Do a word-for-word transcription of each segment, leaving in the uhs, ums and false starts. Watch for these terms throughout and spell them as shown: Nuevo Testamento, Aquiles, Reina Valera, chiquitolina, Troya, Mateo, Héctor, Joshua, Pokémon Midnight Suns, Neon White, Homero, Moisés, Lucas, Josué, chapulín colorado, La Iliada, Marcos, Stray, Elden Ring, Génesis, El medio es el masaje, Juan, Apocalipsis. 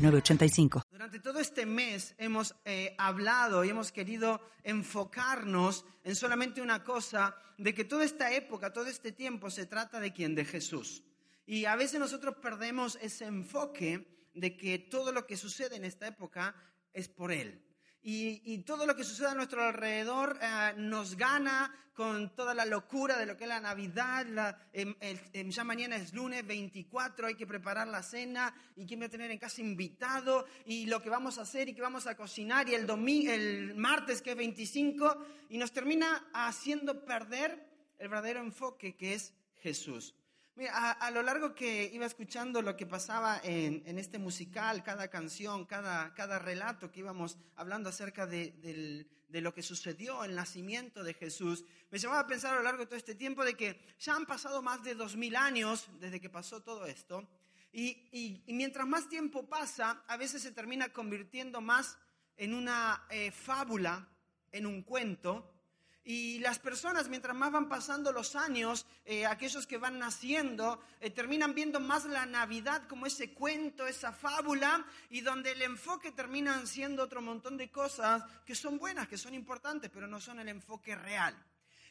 nueve ocho tres. Durante todo este mes hemos eh, hablado y hemos querido enfocarnos en solamente una cosa, de que toda esta época, todo este tiempo se trata de quién, de Jesús. Y a veces nosotros perdemos ese enfoque de que todo lo que sucede en esta época es por Él. Y, y todo lo que sucede a nuestro alrededor eh, nos gana con toda la locura de lo que es la Navidad. La, eh, eh, ya mañana es lunes veinticuatro, hay que preparar la cena y quién va a tener en casa invitado y lo que vamos a hacer y qué vamos a cocinar. Y el, domi- el martes que es veinticinco y nos termina haciendo perder el verdadero enfoque que es Jesús. Mira, a, a lo largo que iba escuchando lo que pasaba en, en este musical, cada canción, cada, cada relato que íbamos hablando acerca de, de, de lo que sucedió, el nacimiento de Jesús, me llevaba a pensar a lo largo de todo este tiempo de que ya han pasado más de dos mil años desde que pasó todo esto y, y, y mientras más tiempo pasa, a veces se termina convirtiendo más en una eh, fábula, en un cuento. Y las personas, mientras más van pasando los años, eh, aquellos que van naciendo, eh, terminan viendo más la Navidad como ese cuento, esa fábula, y donde el enfoque terminan siendo otro montón de cosas que son buenas, que son importantes, pero no son el enfoque real.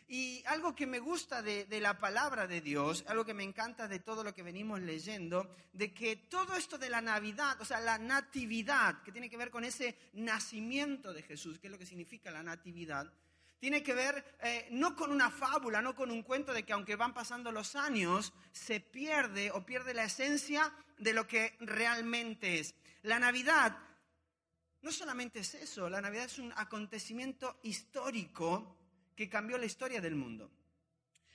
Y algo que me gusta de, de la palabra de Dios, algo que me encanta de todo lo que venimos leyendo, de que todo esto de la Navidad, o sea, la natividad, que tiene que ver con ese nacimiento de Jesús, que es lo que significa la natividad, tiene que ver eh, no con una fábula, no con un cuento de que aunque van pasando los años, se pierde o pierde la esencia de lo que realmente es. La Navidad no solamente es eso, la Navidad es un acontecimiento histórico que cambió la historia del mundo.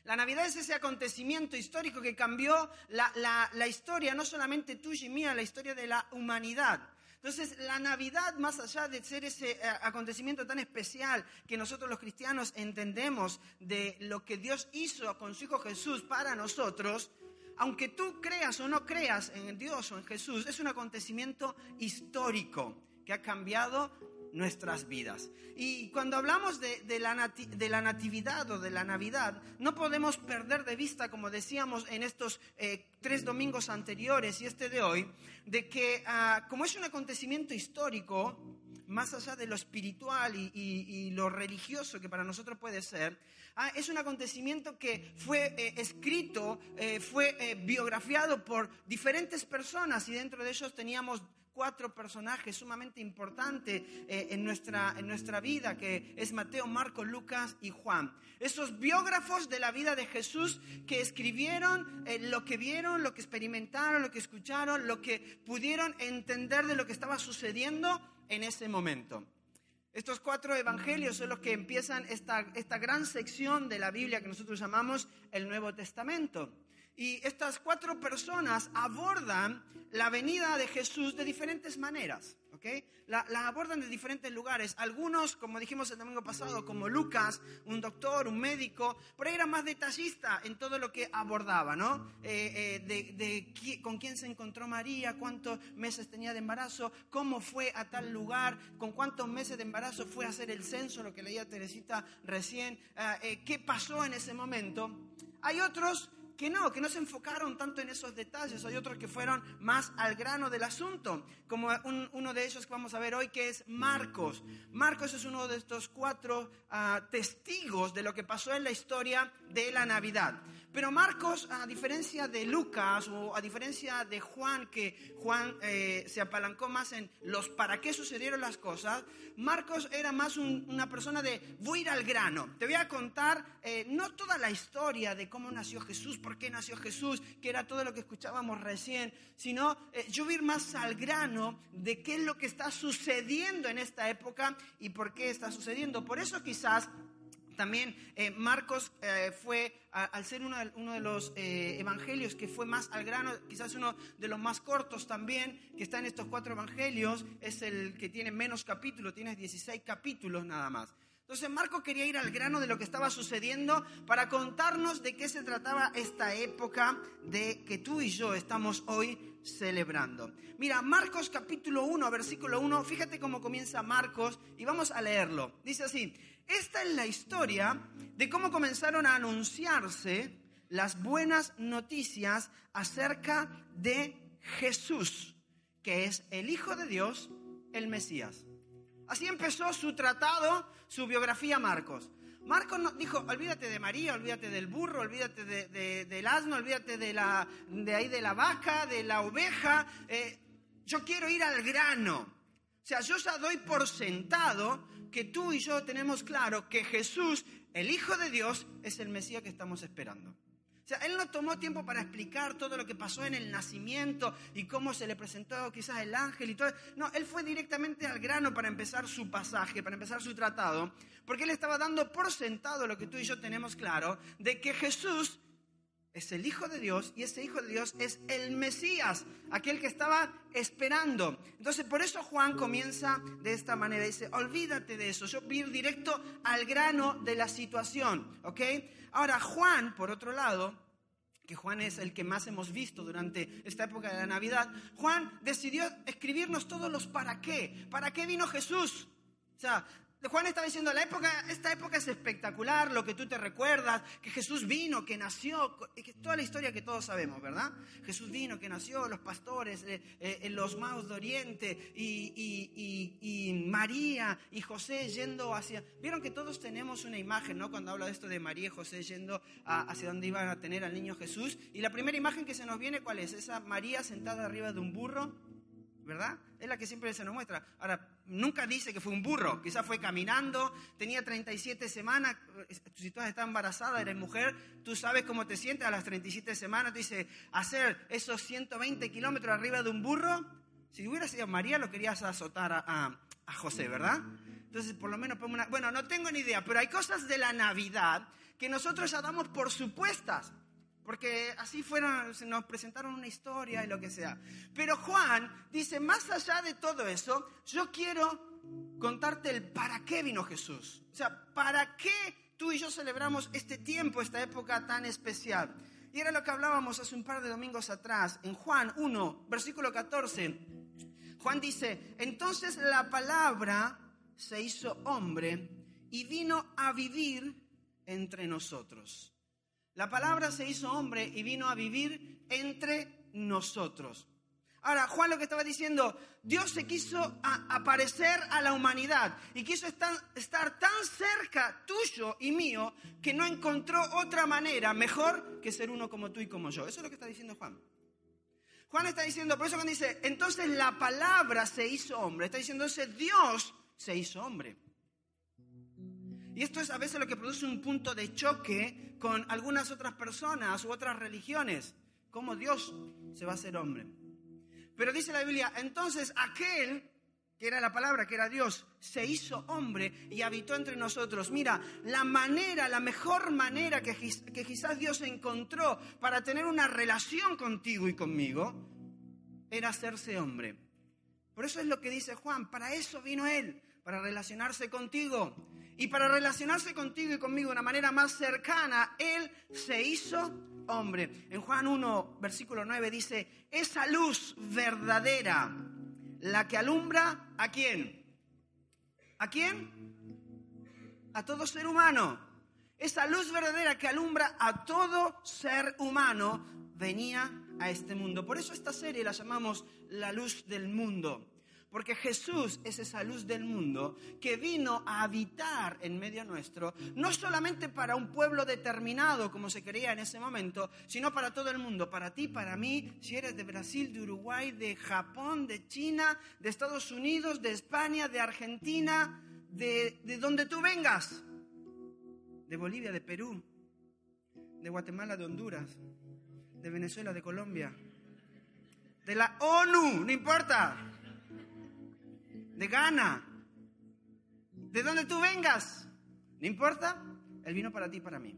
La Navidad es ese acontecimiento histórico que cambió la, la, la historia, no solamente tuya y mía, la historia de la humanidad. Entonces, la Navidad, más allá de ser ese acontecimiento tan especial que nosotros los cristianos entendemos de lo que Dios hizo con su Hijo Jesús para nosotros, aunque tú creas o no creas en Dios o en Jesús, es un acontecimiento histórico que ha cambiado nuestras vidas. Y cuando hablamos de, de, la nati- de la natividad o de la Navidad, no podemos perder de vista, como decíamos en estos eh, tres domingos anteriores y este de hoy, de que ah, como es un acontecimiento histórico, más allá de lo espiritual y, y, y lo religioso que para nosotros puede ser, ah, es un acontecimiento que fue eh, escrito, eh, fue eh, biografiado por diferentes personas, y dentro de ellos teníamos cuatro personajes sumamente importantes eh, en, nuestra, en nuestra vida, que es Mateo, Marcos, Lucas y Juan. Esos biógrafos de la vida de Jesús que escribieron eh, lo que vieron, lo que experimentaron, lo que escucharon, lo que pudieron entender de lo que estaba sucediendo en ese momento. Estos cuatro evangelios son los que empiezan esta, esta gran sección de la Biblia que nosotros llamamos el Nuevo Testamento. Y estas cuatro personas abordan la venida de Jesús de diferentes maneras, ¿ok? La, la abordan de diferentes lugares. Algunos, como dijimos el domingo pasado, como Lucas, un doctor, un médico, por ahí era más detallista en todo lo que abordaba, ¿no? Eh, eh, de, de qui- con quién se encontró María, cuántos meses tenía de embarazo, cómo fue a tal lugar, con cuántos meses de embarazo fue a hacer el censo, lo que leía Teresita recién, eh, eh, qué pasó en ese momento. Hay otros que no, que no se enfocaron tanto en esos detalles. Hay otros que fueron más al grano del asunto, como un, uno de ellos que vamos a ver hoy, que es Marcos. Marcos es uno de estos cuatro uh, testigos de lo que pasó en la historia de la Navidad. Pero Marcos, a diferencia de Lucas o a diferencia de Juan, que Juan eh, se apalancó más en los para qué sucedieron las cosas, Marcos era más un, una persona de voy a ir al grano. Te voy a contar eh, no toda la historia de cómo nació Jesús, por qué nació Jesús, que era todo lo que escuchábamos recién, sino eh, yo voy a ir más al grano de qué es lo que está sucediendo en esta época y por qué está sucediendo. Por eso quizás También eh, Marcos eh, fue, a, al ser uno de, uno de los eh, evangelios que fue más al grano, quizás uno de los más cortos también, que está en estos cuatro evangelios, es el que tiene menos capítulos, tiene dieciséis capítulos nada más. Entonces Marcos quería ir al grano de lo que estaba sucediendo para contarnos de qué se trataba esta época de que tú y yo estamos hoy celebrando. Mira, Marcos capítulo uno, versículo uno, fíjate cómo comienza Marcos y vamos a leerlo. Dice así: esta es la historia de cómo comenzaron a anunciarse las buenas noticias acerca de Jesús, que es el Hijo de Dios, el Mesías. Así empezó su tratado, su biografía Marcos. Marcos no, dijo, olvídate de María, olvídate del burro, olvídate de, de, del asno, olvídate de, la, de ahí de la vaca, de la oveja. Eh, yo quiero ir al grano. O sea, yo ya doy por sentado que tú y yo tenemos claro que Jesús, el Hijo de Dios, es el Mesías que estamos esperando. O sea, él no tomó tiempo para explicar todo lo que pasó en el nacimiento y cómo se le presentó quizás el ángel y todo. No, él fue directamente al grano para empezar su pasaje, para empezar su tratado, porque él estaba dando por sentado lo que tú y yo tenemos claro, de que Jesús es el Hijo de Dios y ese Hijo de Dios es el Mesías, aquel que estaba esperando. Entonces, por eso Juan comienza de esta manera, dice, olvídate de eso, yo voy a ir directo al grano de la situación, ¿ok? Ahora, Juan, por otro lado, que Juan es el que más hemos visto durante esta época de la Navidad, Juan decidió escribirnos todos los para qué. ¿Para qué vino Jesús? O sea, Juan estaba diciendo, la época, esta época es espectacular, lo que tú te recuerdas, que Jesús vino, que nació, que toda la historia que todos sabemos, ¿verdad? Jesús vino, que nació, los pastores, eh, eh, los magos de Oriente, y, y, y, y María y José yendo hacia... Vieron que todos tenemos una imagen, ¿no? Cuando hablo de esto de María y José yendo a, hacia donde iban a tener al niño Jesús. Y la primera imagen que se nos viene, ¿cuál es? Esa María sentada arriba de un burro, ¿verdad? Es la que siempre se nos muestra. Ahora, nunca dice que fue un burro, quizás fue caminando, tenía treinta y siete semanas, si tú estás embarazada, eres mujer, tú sabes cómo te sientes a las treinta y siete semanas, te dice, hacer esos ciento veinte kilómetros arriba de un burro, si hubiera sido María lo querías azotar a, a, a José, ¿verdad? Entonces, por lo menos, pongo una... bueno, no tengo ni idea, pero hay cosas de la Navidad que nosotros ya damos por supuestas, porque así fueron, se nos presentaron una historia y lo que sea. Pero Juan dice, más allá de todo eso, yo quiero contarte el para qué vino Jesús. O sea, ¿para qué tú y yo celebramos este tiempo, esta época tan especial? Y era lo que hablábamos hace un par de domingos atrás, en Juan uno, versículo catorce. Juan dice, entonces la palabra se hizo hombre y vino a vivir entre nosotros. La palabra se hizo hombre y vino a vivir entre nosotros. Ahora, Juan lo que estaba diciendo, Dios se quiso a aparecer a la humanidad y quiso estar, estar tan cerca tuyo y mío que no encontró otra manera mejor que ser uno como tú y como yo. Eso es lo que está diciendo Juan. Juan está diciendo, por eso cuando dice, entonces la palabra se hizo hombre, está diciendo, entonces Dios se hizo hombre. Y esto es a veces lo que produce un punto de choque con algunas otras personas u otras religiones. ¿Cómo Dios se va a hacer hombre? Pero dice la Biblia, entonces aquel, que era la palabra, que era Dios, se hizo hombre y habitó entre nosotros. Mira, la manera, la mejor manera que, que quizás Dios encontró para tener una relación contigo y conmigo, era hacerse hombre. Por eso es lo que dice Juan, para eso vino Él, para relacionarse contigo. Y para relacionarse contigo y conmigo de una manera más cercana, Él se hizo hombre. En Juan uno, versículo nueve, dice, esa luz verdadera, la que alumbra, ¿a quién? ¿A quién? A todo ser humano. Esa luz verdadera que alumbra a todo ser humano, venía a este mundo. Por eso esta serie la llamamos La Luz del Mundo, porque Jesús es esa luz del mundo que vino a habitar en medio nuestro, no solamente para un pueblo determinado, como se creía en ese momento, sino para todo el mundo, para ti, para mí, si eres de Brasil, de Uruguay, de Japón, de China, de Estados Unidos, de España, de Argentina, de, de donde tú vengas, de Bolivia, de Perú, de Guatemala, de Honduras, de Venezuela, de Colombia, de la ONU, no importa, de Ghana, de donde tú vengas, no importa, Él vino para ti y para mí.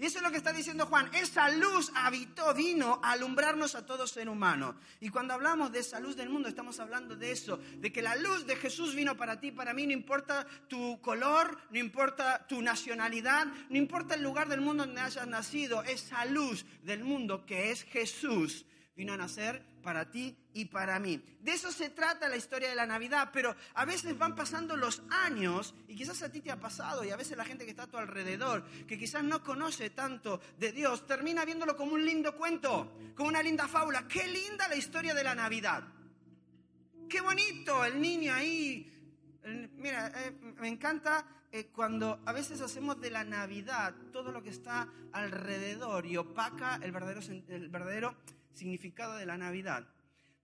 Y eso es lo que está diciendo Juan. Esa luz habitó, vino a alumbrarnos a todo ser humano. Y cuando hablamos de esa luz del mundo, estamos hablando de eso, de que la luz de Jesús vino para ti, para mí, no importa tu color, no importa tu nacionalidad, no importa el lugar del mundo donde hayas nacido, esa luz del mundo que es Jesús vino a nacer para ti y para mí. De eso se trata la historia de la Navidad, pero a veces van pasando los años, y quizás a ti te ha pasado, y a veces la gente que está a tu alrededor, que quizás no conoce tanto de Dios, termina viéndolo como un lindo cuento, como una linda fábula. ¡Qué linda la historia de la Navidad! ¡Qué bonito el niño ahí! Mira, eh, me encanta eh, cuando a veces hacemos de la Navidad todo lo que está alrededor y opaca el verdadero... El verdadero significado de la Navidad,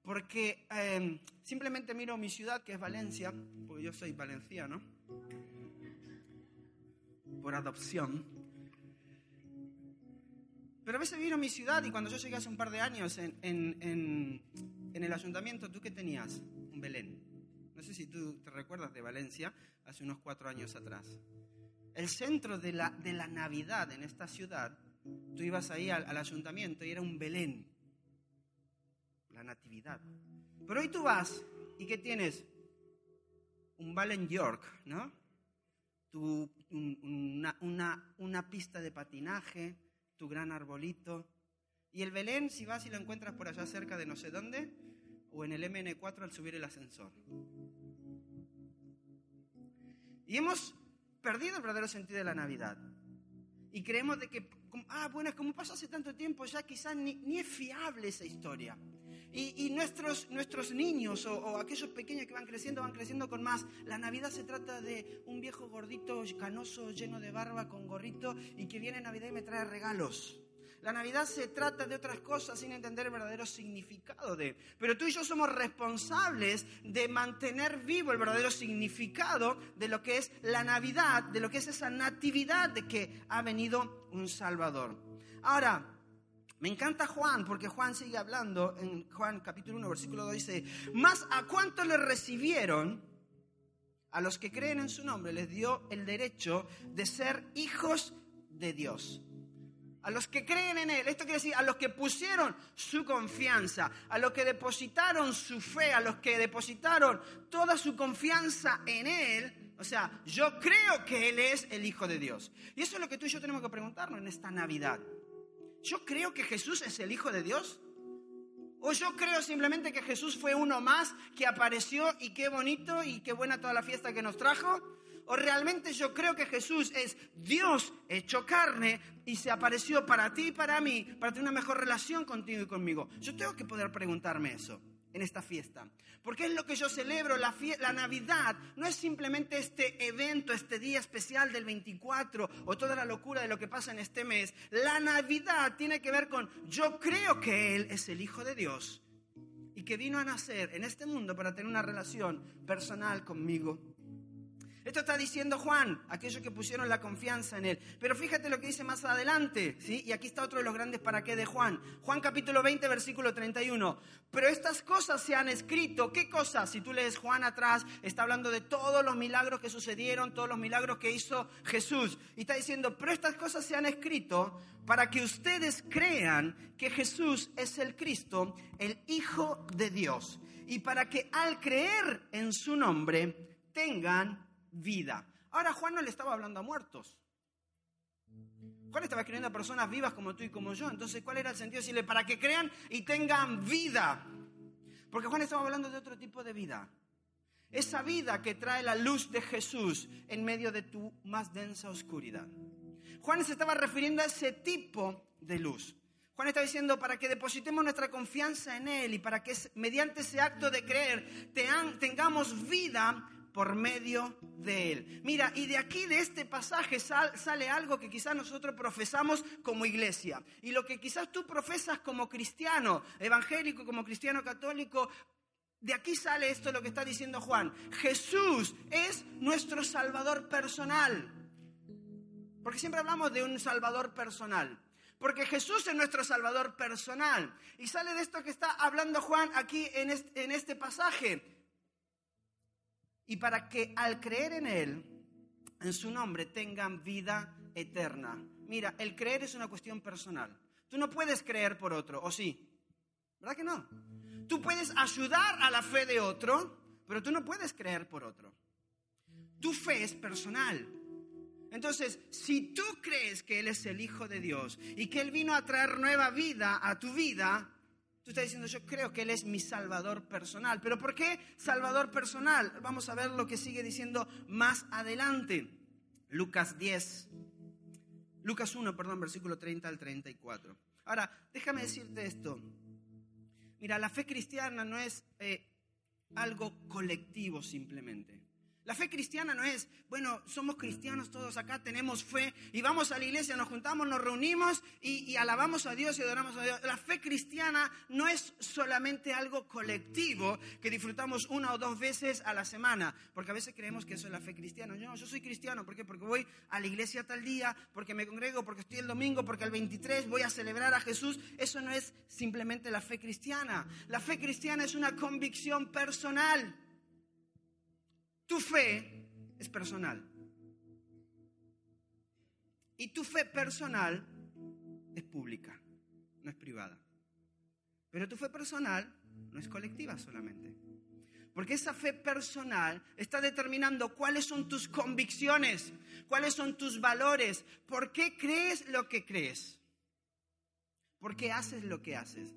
porque eh, simplemente miro mi ciudad, que es Valencia, porque yo soy valenciano por adopción, pero a veces miro mi ciudad. Y cuando yo llegué hace un par de años en, en, en, en el ayuntamiento, ¿tú qué tenías? Un Belén. No sé si tú te recuerdas de Valencia hace unos cuatro años atrás. El centro de la, de la Navidad en esta ciudad, tú ibas ahí al, al ayuntamiento y era un Belén, la natividad. Pero hoy tú vas y ¿qué tienes? Un Valen York, ¿no? Tu, un, una, una, una pista de patinaje, tu gran arbolito. Y el Belén, si vas y lo encuentras por allá cerca de no sé dónde, o en el eme ene cuatro al subir el ascensor. Y hemos perdido el verdadero sentido de la Navidad. Y creemos de que, ah, bueno, como pasó hace tanto tiempo, ya quizás ni, ni es fiable esa historia. Y, y nuestros, nuestros niños o, o aquellos pequeños que van creciendo, van creciendo con más. La Navidad se trata de un viejo gordito, canoso, lleno de barba, con gorrito, y que viene Navidad y me trae regalos. La Navidad se trata de otras cosas sin entender el verdadero significado de... Pero tú y yo somos responsables de mantener vivo el verdadero significado de lo que es la Navidad, de lo que es esa natividad de que ha venido un Salvador. Ahora... me encanta Juan, porque Juan sigue hablando en Juan capítulo uno, versículo dos, dice: «Mas a cuantos le recibieron, a los que creen en su nombre, les dio el derecho de ser hijos de Dios». A los que creen en Él, esto quiere decir a los que pusieron su confianza, a los que depositaron su fe, a los que depositaron toda su confianza en Él. O sea, yo creo que Él es el Hijo de Dios. Y eso es lo que tú y yo tenemos que preguntarnos en esta Navidad. ¿Yo creo que Jesús es el Hijo de Dios? ¿O yo creo simplemente que Jesús fue uno más que apareció y qué bonito y qué buena toda la fiesta que nos trajo? ¿O realmente yo creo que Jesús es Dios hecho carne y se apareció para ti y para mí, para tener una mejor relación contigo y conmigo? Yo tengo que poder preguntarme eso en esta fiesta, porque es lo que yo celebro. La, fie- la Navidad no es simplemente este evento, este día especial del veinticuatro o toda la locura de lo que pasa en este mes. La Navidad tiene que ver con: yo creo que Él es el Hijo de Dios y que vino a nacer en este mundo para tener una relación personal conmigo. Esto está diciendo Juan, aquellos que pusieron la confianza en Él. Pero fíjate lo que dice más adelante, ¿sí? Y aquí está otro de los grandes para qué de Juan. Juan capítulo veinte, versículo treinta y uno. Pero estas cosas se han escrito. ¿Qué cosas? Si tú lees Juan atrás, está hablando de todos los milagros que sucedieron, todos los milagros que hizo Jesús. Y está diciendo, pero estas cosas se han escrito para que ustedes crean que Jesús es el Cristo, el Hijo de Dios. Y para que al creer en su nombre tengan vida. Ahora, Juan no le estaba hablando a muertos. Juan estaba escribiendo a personas vivas como tú y como yo. Entonces, ¿cuál era el sentido de decirle para que crean y tengan vida? Porque Juan estaba hablando de otro tipo de vida. Esa vida que trae la luz de Jesús en medio de tu más densa oscuridad. Juan se estaba refiriendo a ese tipo de luz. Juan está diciendo para que depositemos nuestra confianza en Él y para que mediante ese acto de creer tengamos vida por medio de Él. Mira, y de aquí, de este pasaje, sal, sale algo que quizás nosotros profesamos como iglesia. Y lo que quizás tú profesas como cristiano evangélico, como cristiano católico, de aquí sale esto, lo que está diciendo Juan. Jesús es nuestro Salvador personal. Porque siempre hablamos de un Salvador personal. Porque Jesús es nuestro Salvador personal. Y sale de esto que está hablando Juan aquí en este, en este pasaje. Y para que al creer en Él, en su nombre, tengan vida eterna. Mira, el creer es una cuestión personal. Tú no puedes creer por otro, ¿o sí? ¿Verdad que no? Tú puedes ayudar a la fe de otro, pero tú no puedes creer por otro. Tu fe es personal. Entonces, si tú crees que Él es el Hijo de Dios y que Él vino a traer nueva vida a tu vida, tú estás diciendo, yo creo que Él es mi Salvador personal. ¿Pero por qué Salvador personal? Vamos a ver lo que sigue diciendo más adelante. Lucas diez, Lucas uno, perdón, versículo treinta al treinta y cuatro. Ahora, déjame decirte esto. Mira, la fe cristiana no es eh, algo colectivo simplemente. La fe cristiana no es, bueno, somos cristianos todos acá, tenemos fe y vamos a la iglesia, nos juntamos, nos reunimos y, y alabamos a Dios y adoramos a Dios. La fe cristiana no es solamente algo colectivo que disfrutamos una o dos veces a la semana, porque a veces creemos que eso es la fe cristiana. Yo, yo soy cristiano, ¿por qué? Porque voy a la iglesia tal día, porque me congrego, porque estoy el domingo, porque el veintitrés voy a celebrar a Jesús. Eso no es simplemente la fe cristiana. La fe cristiana es una convicción personal. Tu fe es personal. Y tu fe personal es pública, no es privada. Pero tu fe personal no es colectiva solamente. Porque esa fe personal está determinando cuáles son tus convicciones, cuáles son tus valores, por qué crees lo que crees, por qué haces lo que haces.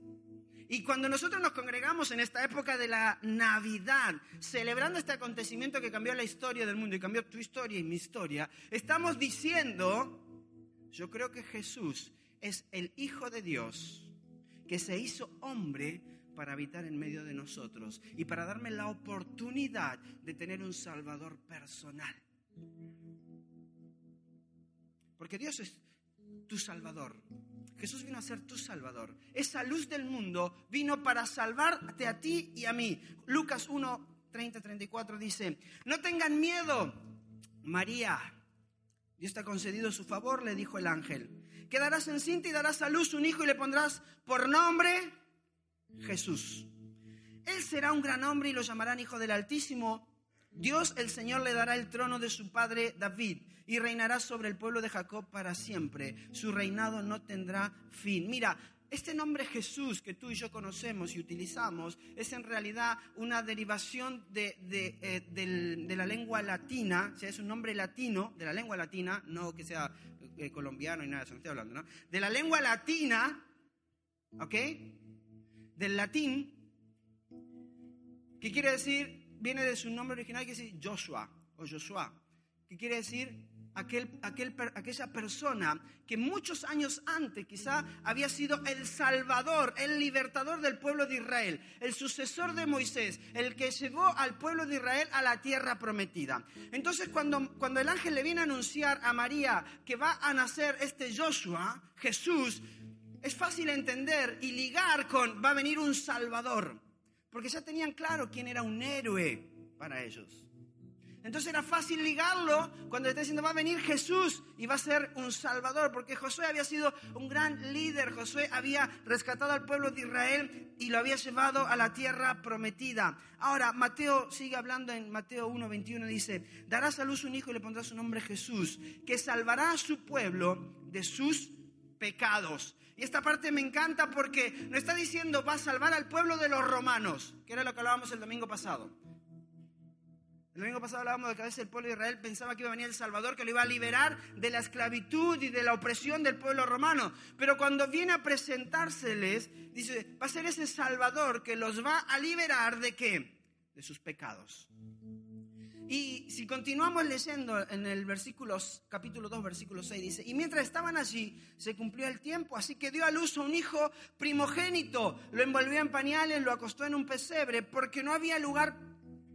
Y cuando nosotros nos congregamos en esta época de la Navidad, celebrando este acontecimiento que cambió la historia del mundo y cambió tu historia y mi historia, estamos diciendo, yo creo que Jesús es el Hijo de Dios que se hizo hombre para habitar en medio de nosotros y para darme la oportunidad de tener un Salvador personal. Porque Dios es tu Salvador. Jesús vino a ser tu Salvador. Esa luz del mundo vino para salvarte a ti y a mí. Lucas uno, treinta, treinta y cuatro dice, no tengan miedo, María. Dios te ha concedido su favor, le dijo el ángel. Quedarás encinta y darás a luz un hijo y le pondrás por nombre Jesús. Él será un gran hombre y lo llamarán Hijo del Altísimo. Dios, el Señor, le dará el trono de su padre David y reinará sobre el pueblo de Jacob para siempre. Su reinado no tendrá fin. Mira, este nombre Jesús que tú y yo conocemos y utilizamos es en realidad una derivación de, de, eh, del, de la lengua latina, o sea, es un nombre latino, de la lengua latina, no que sea eh, colombiano y nada, eso no estoy hablando, ¿no? De la lengua latina, ¿ok? Del latín, que quiere decir... Viene de su nombre original que dice Joshua o Joshua, que quiere decir aquel, aquel, aquella persona que muchos años antes quizá había sido el salvador, el libertador del pueblo de Israel, el sucesor de Moisés, el que llevó al pueblo de Israel a la tierra prometida. Entonces cuando, cuando el ángel le viene a anunciar a María que va a nacer este Joshua, Jesús, es fácil entender y ligar con va a venir un salvador. Porque ya tenían claro quién era un héroe para ellos. Entonces era fácil ligarlo cuando le está diciendo va a venir Jesús y va a ser un salvador. Porque Josué había sido un gran líder. Josué había rescatado al pueblo de Israel y lo había llevado a la tierra prometida. Ahora Mateo sigue hablando en Mateo uno, veintiuno. Dice, darás a luz un hijo y le pondrás su nombre Jesús, que salvará a su pueblo de sus pecados. Y esta parte me encanta porque no está diciendo va a salvar al pueblo de los romanos, que era lo que hablábamos el domingo pasado. El domingo pasado hablábamos de que a veces el pueblo de Israel pensaba que iba a venir el Salvador, que lo iba a liberar de la esclavitud y de la opresión del pueblo romano. Pero cuando viene a presentárseles, dice, va a ser ese Salvador que los va a liberar ¿de qué? De sus pecados. Y si continuamos leyendo en el versículo, capítulo dos, versículo seis, dice, y mientras estaban allí, se cumplió el tiempo, así que dio a luz a un hijo primogénito, lo envolvió en pañales, lo acostó en un pesebre, porque no había lugar,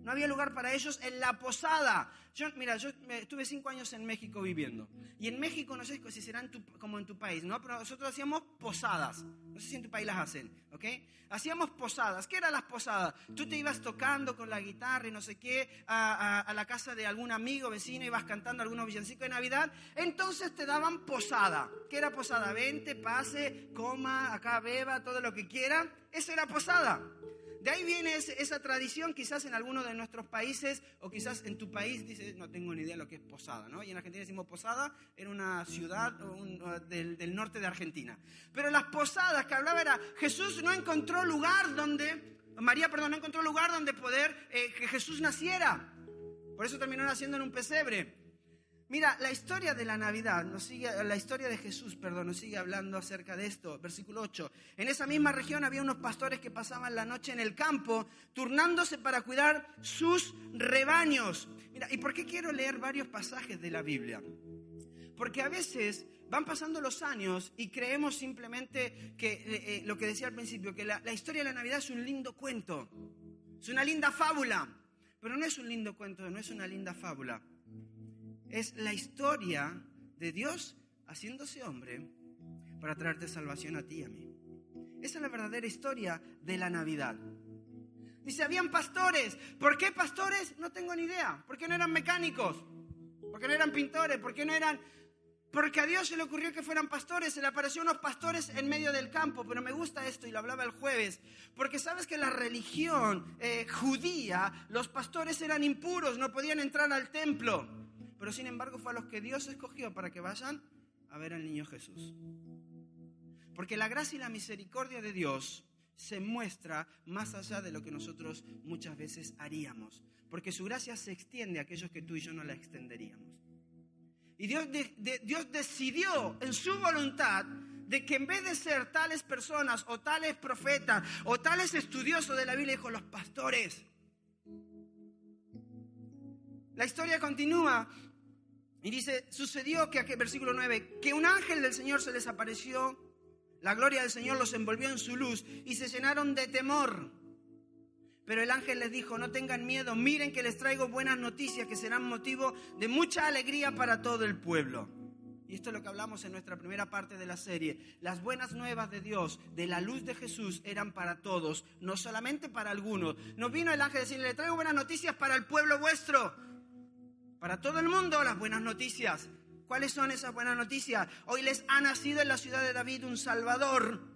no había lugar para ellos en la posada. Yo, mira, yo estuve cinco años en México viviendo, y en México, no sé si serán tu, como en tu país, ¿no? Pero nosotros hacíamos posadas, no sé si en tu país las hacen, ¿ok? Hacíamos posadas. ¿Qué eran las posadas? Tú te ibas tocando con la guitarra y no sé qué a, a, a la casa de algún amigo, vecino, ibas cantando algunos villancicos de Navidad. Entonces te daban posada. ¿Qué era posada? Vente, pase, coma, acá beba, todo lo que quiera. Eso era posada. De ahí viene esa tradición, quizás en alguno de nuestros países, o quizás en tu país dices, no tengo ni idea lo que es posada, ¿no? Y en Argentina decimos posada, era una ciudad un, del, del norte de Argentina. Pero las posadas que hablaba era, Jesús no encontró lugar donde, María, perdón, no encontró lugar donde poder eh, que Jesús naciera. Por eso terminó naciendo en un pesebre. Mira, la historia de la Navidad, nos sigue, la historia de Jesús, perdón, nos sigue hablando acerca de esto. Versículo ocho. En esa misma región había unos pastores que pasaban la noche en el campo, turnándose para cuidar sus rebaños. Mira, ¿y por qué quiero leer varios pasajes de la Biblia? Porque a veces van pasando los años y creemos simplemente que eh, lo que decía al principio, que la, la historia de la Navidad es un lindo cuento, es una linda fábula. Pero no es un lindo cuento, no es una linda fábula. Es la historia de Dios haciéndose hombre para traerte salvación a ti y a mí. Esa es la verdadera historia de la Navidad. Dice, habían pastores. ¿Por qué pastores? No tengo ni idea. ¿Por qué no eran mecánicos? ¿Por qué no eran pintores? ¿Por qué no eran...? Porque a Dios se le ocurrió que fueran pastores. Se le aparecieron unos pastores en medio del campo. Pero me gusta esto, y lo hablaba el jueves. Porque sabes que la religión eh, judía, los pastores eran impuros, no podían entrar al templo. Pero sin embargo fue a los que Dios escogió para que vayan a ver al niño Jesús. Porque la gracia y la misericordia de Dios se muestra más allá de lo que nosotros muchas veces haríamos. Porque su gracia se extiende a aquellos que tú y yo no la extenderíamos. Y Dios, de, de, Dios decidió en su voluntad de que en vez de ser tales personas o tales profetas o tales estudiosos de la Biblia, dijo los pastores. La historia continúa. Y dice, sucedió que, versículo nueve, que un ángel del Señor se les apareció, la gloria del Señor los envolvió en su luz y se llenaron de temor. Pero el ángel les dijo, no tengan miedo, miren que les traigo buenas noticias que serán motivo de mucha alegría para todo el pueblo. Y esto es lo que hablamos en nuestra primera parte de la serie. Las buenas nuevas de Dios, de la luz de Jesús, eran para todos, no solamente para algunos. Nos vino el ángel a decirle, le traigo buenas noticias para el pueblo vuestro. Para todo el mundo las buenas noticias. ¿Cuáles son esas buenas noticias? Hoy les ha nacido en la ciudad de David un Salvador,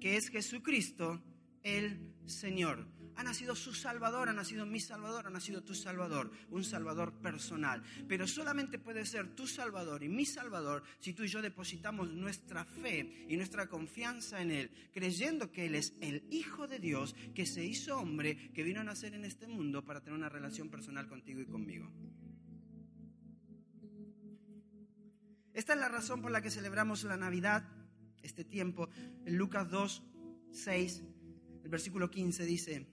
que es Jesucristo, el Señor. Ha nacido su Salvador, ha nacido mi Salvador, ha nacido tu Salvador, un Salvador personal. Pero solamente puede ser tu Salvador y mi Salvador si tú y yo depositamos nuestra fe y nuestra confianza en Él, creyendo que Él es el Hijo de Dios, que se hizo hombre, que vino a nacer en este mundo para tener una relación personal contigo y conmigo. Esta es la razón por la que celebramos la Navidad, este tiempo. En Lucas dos, seis, el versículo quince dice,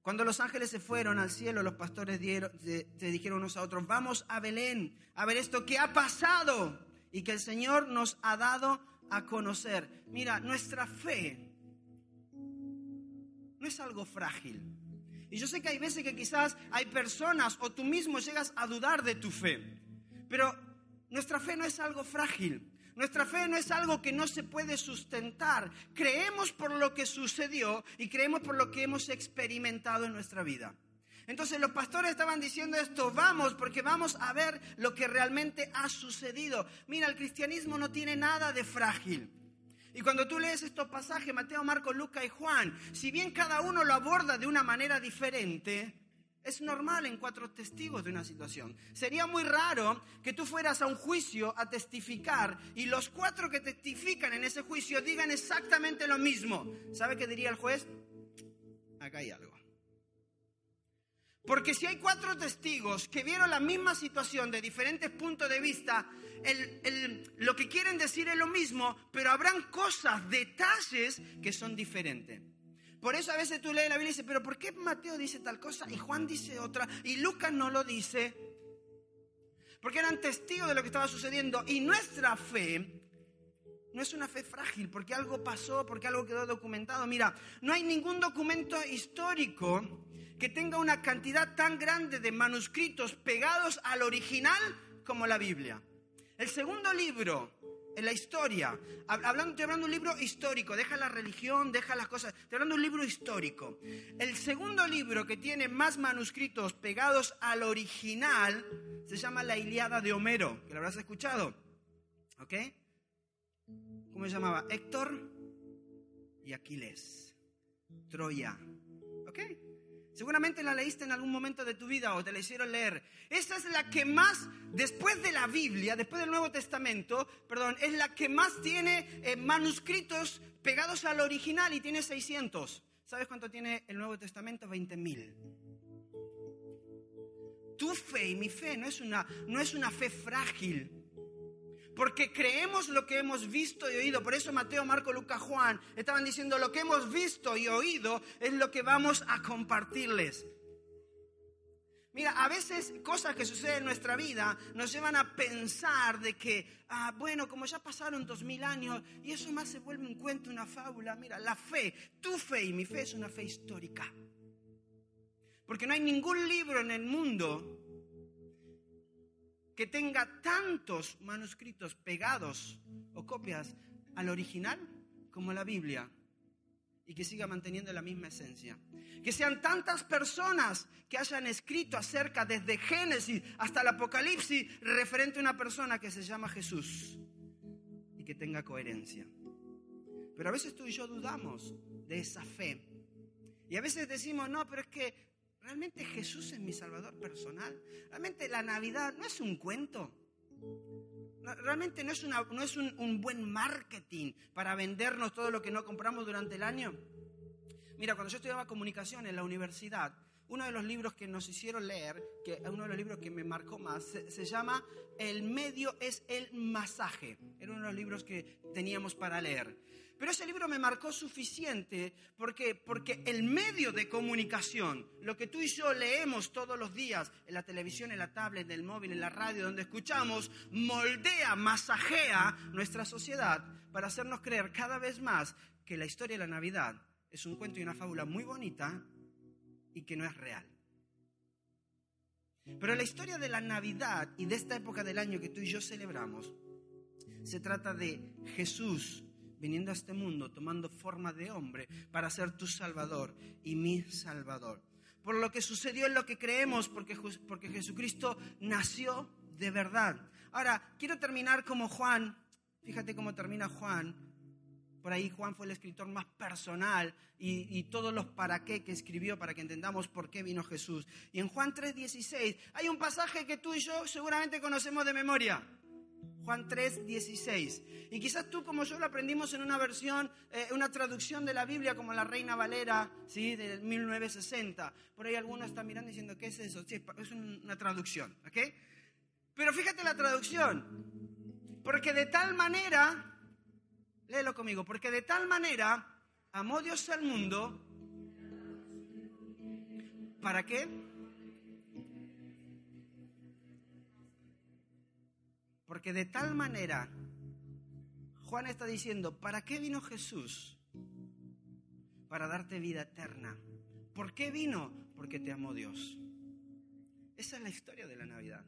cuando los ángeles se fueron al cielo, los pastores dieron, se, se dijeron unos a otros, vamos a Belén a ver esto que ha pasado y que el Señor nos ha dado a conocer. Mira, nuestra fe no es algo frágil. Y yo sé que hay veces que quizás hay personas o tú mismo llegas a dudar de tu fe, pero nuestra fe no es algo frágil, nuestra fe no es algo que no se puede sustentar. Creemos por lo que sucedió y creemos por lo que hemos experimentado en nuestra vida. Entonces los pastores estaban diciendo esto, vamos, porque vamos a ver lo que realmente ha sucedido. Mira, el cristianismo no tiene nada de frágil. Y cuando tú lees estos pasajes, Mateo, Marcos, Lucas y Juan, si bien cada uno lo aborda de una manera diferente, es normal en cuatro testigos de una situación. Sería muy raro que tú fueras a un juicio a testificar y los cuatro que testifican en ese juicio digan exactamente lo mismo. ¿Sabe qué diría el juez? Acá hay algo. Porque si hay cuatro testigos que vieron la misma situación de diferentes puntos de vista, el, el, lo que quieren decir es lo mismo, pero habrán cosas, detalles que son diferentes. Por eso a veces tú lees la Biblia y dices, pero ¿por qué Mateo dice tal cosa y Juan dice otra y Lucas no lo dice? Porque eran testigos de lo que estaba sucediendo. Y nuestra fe no es una fe frágil, porque algo pasó, porque algo quedó documentado. Mira, no hay ningún documento histórico que tenga una cantidad tan grande de manuscritos pegados al original como la Biblia. El segundo libro en la historia, hablando, estoy hablando de un libro histórico, deja la religión, deja las cosas, estoy hablando de un libro histórico. El segundo libro que tiene más manuscritos pegados al original se llama La Iliada de Homero, que lo habrás escuchado, ¿ok? ¿Cómo se llamaba? Héctor y Aquiles. Troya. ¿Ok? Seguramente la leíste en algún momento de tu vida o te la hicieron leer. Esta es la que más, después de la Biblia, después del Nuevo Testamento, perdón, es la que más tiene eh, manuscritos pegados al original y tiene seiscientos. ¿Sabes cuánto tiene el Nuevo Testamento? veinte mil. Tu fe y mi fe no es una, no es una fe frágil. Porque creemos lo que hemos visto y oído. Por eso Mateo, Marcos, Lucas, Juan estaban diciendo lo que hemos visto y oído es lo que vamos a compartirles. Mira, a veces cosas que suceden en nuestra vida nos llevan a pensar de que, ah, bueno, como ya pasaron dos mil años y eso más se vuelve un cuento, una fábula. Mira, la fe, tu fe y mi fe es una fe histórica. Porque no hay ningún libro en el mundo que tenga tantos manuscritos pegados o copias al original como la Biblia y que siga manteniendo la misma esencia. Que sean tantas personas que hayan escrito acerca desde Génesis hasta el Apocalipsis referente a una persona que se llama Jesús y que tenga coherencia. Pero a veces tú y yo dudamos de esa fe y a veces decimos, no, pero es que realmente Jesús es mi Salvador personal. Realmente la Navidad no es un cuento. Realmente no es, una, no es un, un buen marketing para vendernos todo lo que no compramos durante el año. Mira, cuando yo estudiaba comunicación en la universidad, uno de los libros que nos hicieron leer, que es uno de los libros que me marcó más, se, se llama El medio es el masaje. Era uno de los libros que teníamos para leer. Pero ese libro me marcó suficiente porque, porque el medio de comunicación, lo que tú y yo leemos todos los días, en la televisión, en la tablet, en el móvil, en la radio, donde escuchamos, moldea, masajea nuestra sociedad para hacernos creer cada vez más que la historia de la Navidad es un cuento y una fábula muy bonita y que no es real. Pero la historia de la Navidad y de esta época del año que tú y yo celebramos, se trata de Jesús viniendo a este mundo, tomando forma de hombre para ser tu Salvador y mi Salvador. Por lo que sucedió es lo que creemos, porque, porque Jesucristo nació de verdad. Ahora, quiero terminar como Juan. Fíjate cómo termina Juan. Por ahí Juan fue el escritor más personal y, y todos los para qué que escribió para que entendamos por qué vino Jesús. Y en Juan tres dieciséis hay un pasaje que tú y yo seguramente conocemos de memoria. Juan tres dieciséis. Y quizás tú, como yo, lo aprendimos en una versión, eh, una traducción de la Biblia como la Reina Valera, ¿sí? De mil novecientos sesenta. Por ahí algunos están mirando diciendo, ¿qué es eso? Sí, es una traducción, ¿ok? Pero fíjate la traducción. Porque de tal manera, léelo conmigo, porque de tal manera amó Dios al mundo. ¿Para qué? Porque de tal manera, Juan está diciendo, ¿para qué vino Jesús? Para darte vida eterna. ¿Por qué vino? Porque te amó Dios. Esa es la historia de la Navidad.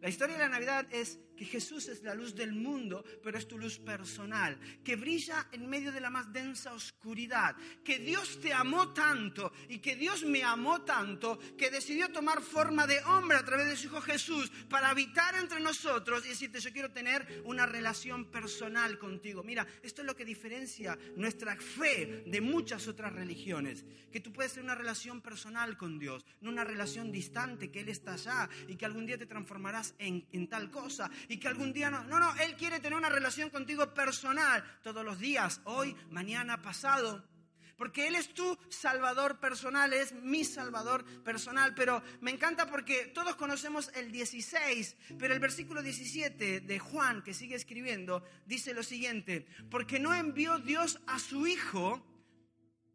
La historia de la Navidad es que Jesús es la luz del mundo, pero es tu luz personal, que brilla en medio de la más densa oscuridad, que Dios te amó tanto y que Dios me amó tanto, que decidió tomar forma de hombre a través de su Hijo Jesús para habitar entre nosotros y decirte, yo quiero tener una relación personal contigo. Mira, esto es lo que diferencia nuestra fe de muchas otras religiones, que tú puedes tener una relación personal con Dios, no una relación distante, que Él está allá y que algún día te transformarás en, en tal cosa. Y que algún día no, no, no, Él quiere tener una relación contigo personal todos los días, hoy, mañana, pasado. Porque Él es tu Salvador personal, es mi Salvador personal. Pero me encanta porque todos conocemos el dieciséis, pero el versículo diecisiete de Juan, que sigue escribiendo, dice lo siguiente. Porque no envió Dios a su Hijo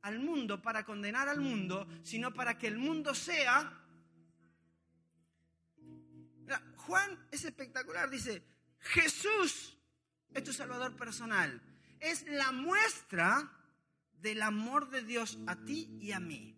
al mundo para condenar al mundo, sino para que el mundo sea... Juan es espectacular, dice, Jesús es tu Salvador personal. Es la muestra del amor de Dios a ti y a mí.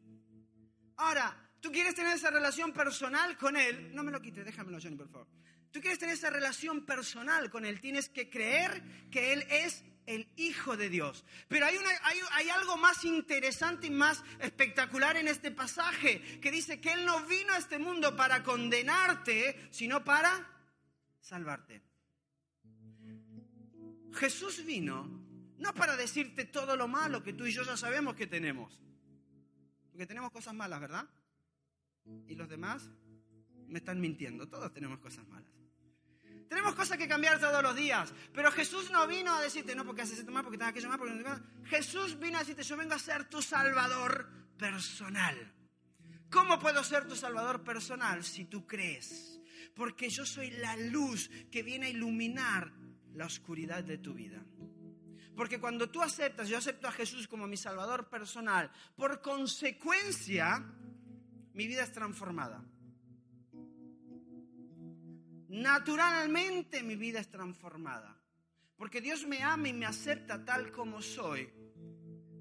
Ahora, tú quieres tener esa relación personal con Él. No me lo quites, déjamelo, Johnny, por favor. Tú quieres tener esa relación personal con Él. Tienes que creer que Él es el Hijo de Dios. Pero hay, una, hay, hay algo más interesante y más espectacular en este pasaje, que dice que Él no vino a este mundo para condenarte, sino para salvarte. Jesús vino no para decirte todo lo malo que tú y yo ya sabemos que tenemos, Porque tenemos cosas malas, ¿verdad? Y los demás me están mintiendo. Todos tenemos cosas malas. Tenemos cosas que cambiar todos los días. Pero Jesús no vino a decirte, no, porque haces esto mal, porque estás aquello mal, porque no mal. Jesús vino a decirte, yo vengo a ser tu salvador personal. ¿Cómo puedo ser tu salvador personal si tú crees? Porque yo soy la luz que viene a iluminar la oscuridad de tu vida. Porque cuando tú aceptas, yo acepto a Jesús como mi salvador personal, por consecuencia, mi vida es transformada. Naturalmente mi vida es transformada. Porque Dios me ama y me acepta tal como soy.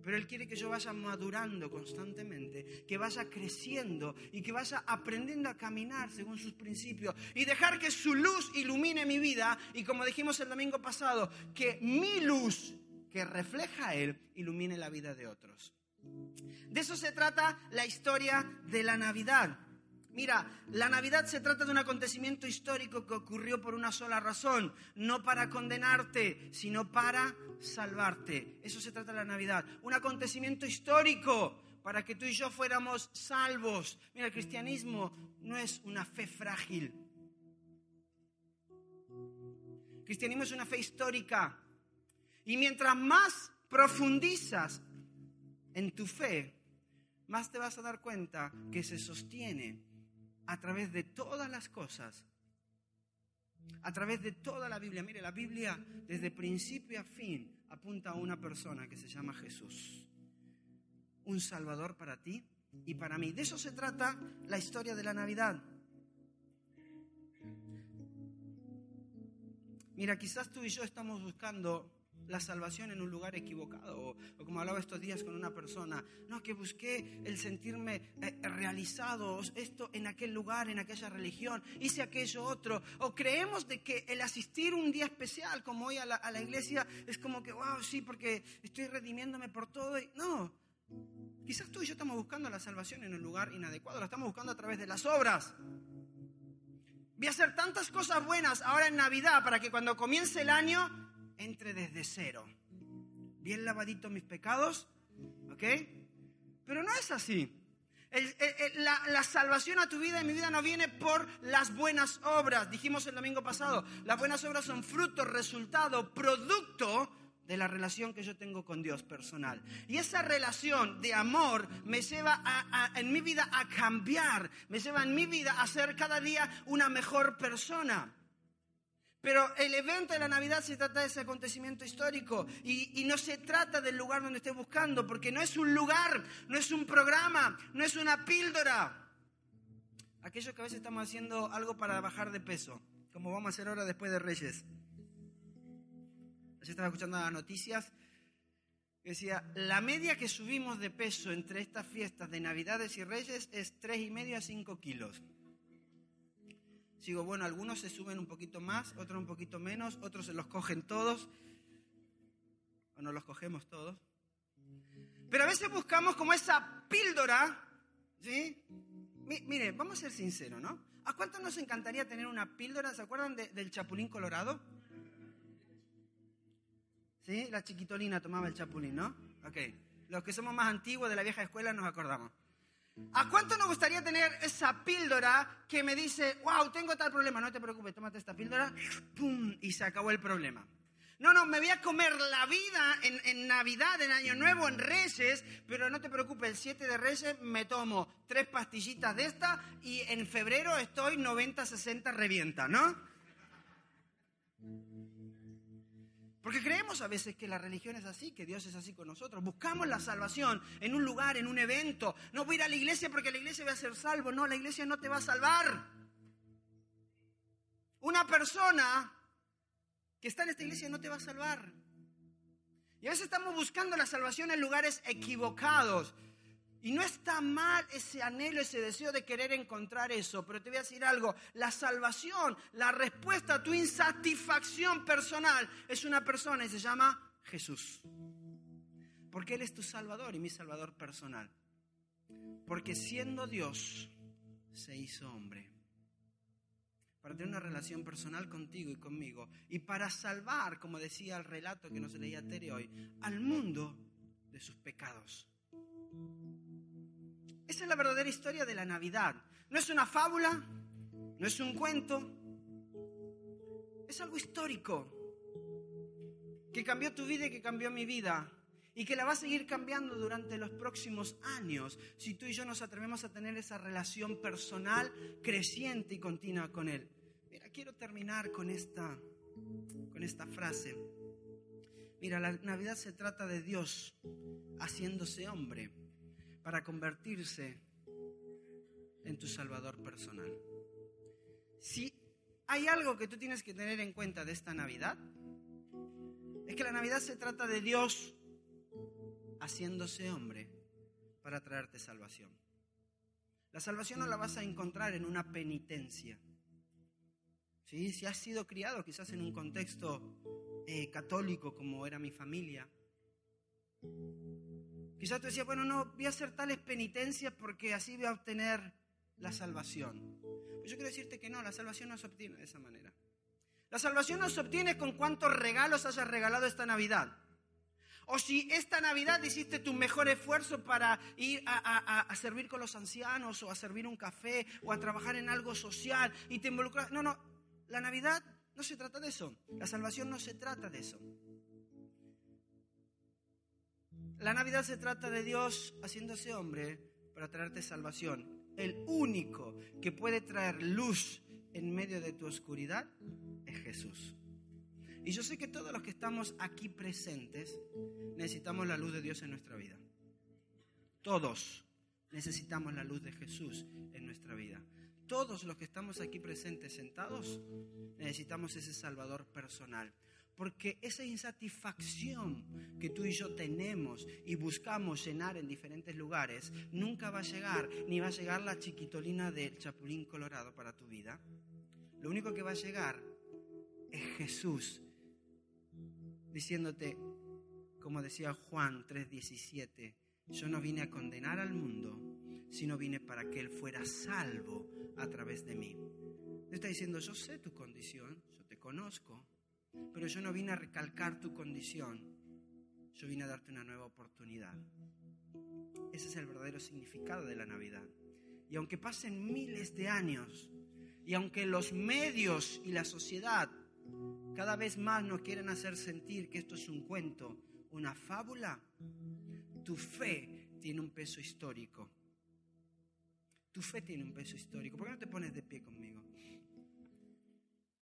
Pero Él quiere que yo vaya madurando constantemente, que vaya creciendo y que vaya aprendiendo a caminar según sus principios y dejar que su luz ilumine mi vida y, como dijimos el domingo pasado, que mi luz que refleja a Él ilumine la vida de otros. De eso se trata la historia de la Navidad. Mira, la Navidad se trata de un acontecimiento histórico que ocurrió por una sola razón, no para condenarte, sino para salvarte. Eso se trata de la Navidad, un acontecimiento histórico para que tú y yo fuéramos salvos. Mira, el cristianismo no es una fe frágil. El cristianismo es una fe histórica. Y mientras más profundizas en tu fe, más te vas a dar cuenta que se sostiene a través de todas las cosas, a través de toda la Biblia. Mire, la Biblia desde principio a fin apunta a una persona que se llama Jesús, un salvador para ti y para mí. De eso se trata la historia de la Navidad. Mira, quizás tú y yo estamos buscando la salvación en un lugar equivocado, o, o como hablaba estos días con una persona, no, que busqué el sentirme eh, realizado, esto en aquel lugar, en aquella religión, hice aquello otro, o creemos de que el asistir un día especial como hoy a la, a la iglesia es como que wow, sí, porque estoy redimiéndome por todo. Y no, quizás tú y yo estamos buscando la salvación en un lugar inadecuado, la estamos buscando a través de las obras. Voy a hacer tantas cosas buenas ahora en Navidad para que cuando comience el año entre desde cero, bien lavaditos mis pecados, ¿ok? Pero no es así. El, el, el, la, la salvación a tu vida y mi vida no viene por las buenas obras. Dijimos el domingo pasado, las buenas obras son fruto, resultado, producto de la relación que yo tengo con Dios personal. Y esa relación de amor me lleva a, a, en mi vida a cambiar, me lleva en mi vida a ser cada día una mejor persona. Pero el evento de la Navidad se trata de ese acontecimiento histórico y, y no se trata del lugar donde estés buscando, porque no es un lugar, no es un programa, no es una píldora. Aquellos que a veces estamos haciendo algo para bajar de peso, como vamos a hacer ahora después de Reyes. Ayer estaba escuchando las noticias que decía, la media que subimos de peso entre estas fiestas de Navidades y Reyes es tres y medio a cinco kilos. Digo, bueno, algunos se suben un poquito más, otros un poquito menos, otros se los cogen todos, o no los cogemos todos. Pero a veces buscamos como esa píldora, ¿sí? M- mire, vamos a ser sinceros, ¿no? ¿A cuántos nos encantaría tener una píldora? ¿Se acuerdan de, del chapulín colorado? ¿Sí? La chiquitolina tomaba el chapulín, ¿no? Ok, los que somos más antiguos de la vieja escuela nos acordamos. ¿A cuánto nos gustaría tener esa píldora que me dice, wow, tengo tal problema? No te preocupes, tómate esta píldora, pum, y se acabó el problema. No, no, me voy a comer la vida en, en Navidad, en Año Nuevo, en Reyes, pero no te preocupes, el siete de Reyes me tomo tres pastillitas de esta y en febrero estoy noventa sesenta revienta, ¿no? Porque creemos a veces que la religión es así, que Dios es así con nosotros. Buscamos la salvación en un lugar, en un evento. No voy a ir a la iglesia porque la iglesia va a ser salvo. No, la iglesia no te va a salvar. Una persona que está en esta iglesia no te va a salvar. Y a veces estamos buscando la salvación en lugares equivocados. Y no está mal ese anhelo, ese deseo de querer encontrar eso. Pero te voy a decir algo. La salvación, la respuesta a tu insatisfacción personal es una persona y se llama Jesús. Porque Él es tu salvador y mi salvador personal. Porque siendo Dios, se hizo hombre. Para tener una relación personal contigo y conmigo. Y para salvar, como decía el relato que nos leía Tere hoy, al mundo de sus pecados. Esa es la verdadera historia de la Navidad. No es una fábula, no es un cuento, es algo histórico que cambió tu vida y que cambió mi vida y que la va a seguir cambiando durante los próximos años si tú y yo nos atrevemos a tener esa relación personal, creciente y continua con Él. Mira, quiero terminar con esta, con esta frase. Mira, la Navidad se trata de Dios haciéndose hombre para convertirse en tu Salvador personal. Si hay algo que tú tienes que tener en cuenta de esta Navidad, es que la Navidad se trata de Dios haciéndose hombre para traerte salvación. La salvación no la vas a encontrar en una penitencia. ¿Sí? Si has sido criado quizás en un contexto eh, católico como era mi familia, quizás tú decías, bueno, no, voy a hacer tales penitencias porque así voy a obtener la salvación. Pero yo quiero decirte que no, la salvación no se obtiene de esa manera. La salvación no se obtiene con cuántos regalos hayas regalado esta Navidad. O si esta Navidad hiciste tu mejor esfuerzo para ir a, a, a servir con los ancianos o a servir un café o a trabajar en algo social y te involucras. No, no, la Navidad no se trata de eso. La salvación no se trata de eso. La Navidad se trata de Dios haciéndose hombre para traerte salvación. El único que puede traer luz en medio de tu oscuridad es Jesús. Y yo sé que todos los que estamos aquí presentes necesitamos la luz de Dios en nuestra vida. Todos necesitamos la luz de Jesús en nuestra vida. Todos los que estamos aquí presentes sentados necesitamos ese Salvador personal. Porque esa insatisfacción que tú y yo tenemos y buscamos llenar en diferentes lugares nunca va a llegar, ni va a llegar la chiquitolina del chapulín colorado para tu vida. Lo único que va a llegar es Jesús diciéndote, como decía Juan tres diecisiete, yo no vine a condenar al mundo, sino vine para que él fuera salvo a través de mí. Te está diciendo, yo sé tu condición, yo te conozco, pero yo no vine a recalcar tu condición, yo vine a darte una nueva oportunidad. Ese es el verdadero significado de la Navidad. Y aunque pasen miles de años, y aunque los medios y la sociedad cada vez más nos quieren hacer sentir que esto es un cuento, una fábula, tu fe tiene un peso histórico. Tu fe tiene un peso histórico. ¿Por qué no te pones de pie conmigo?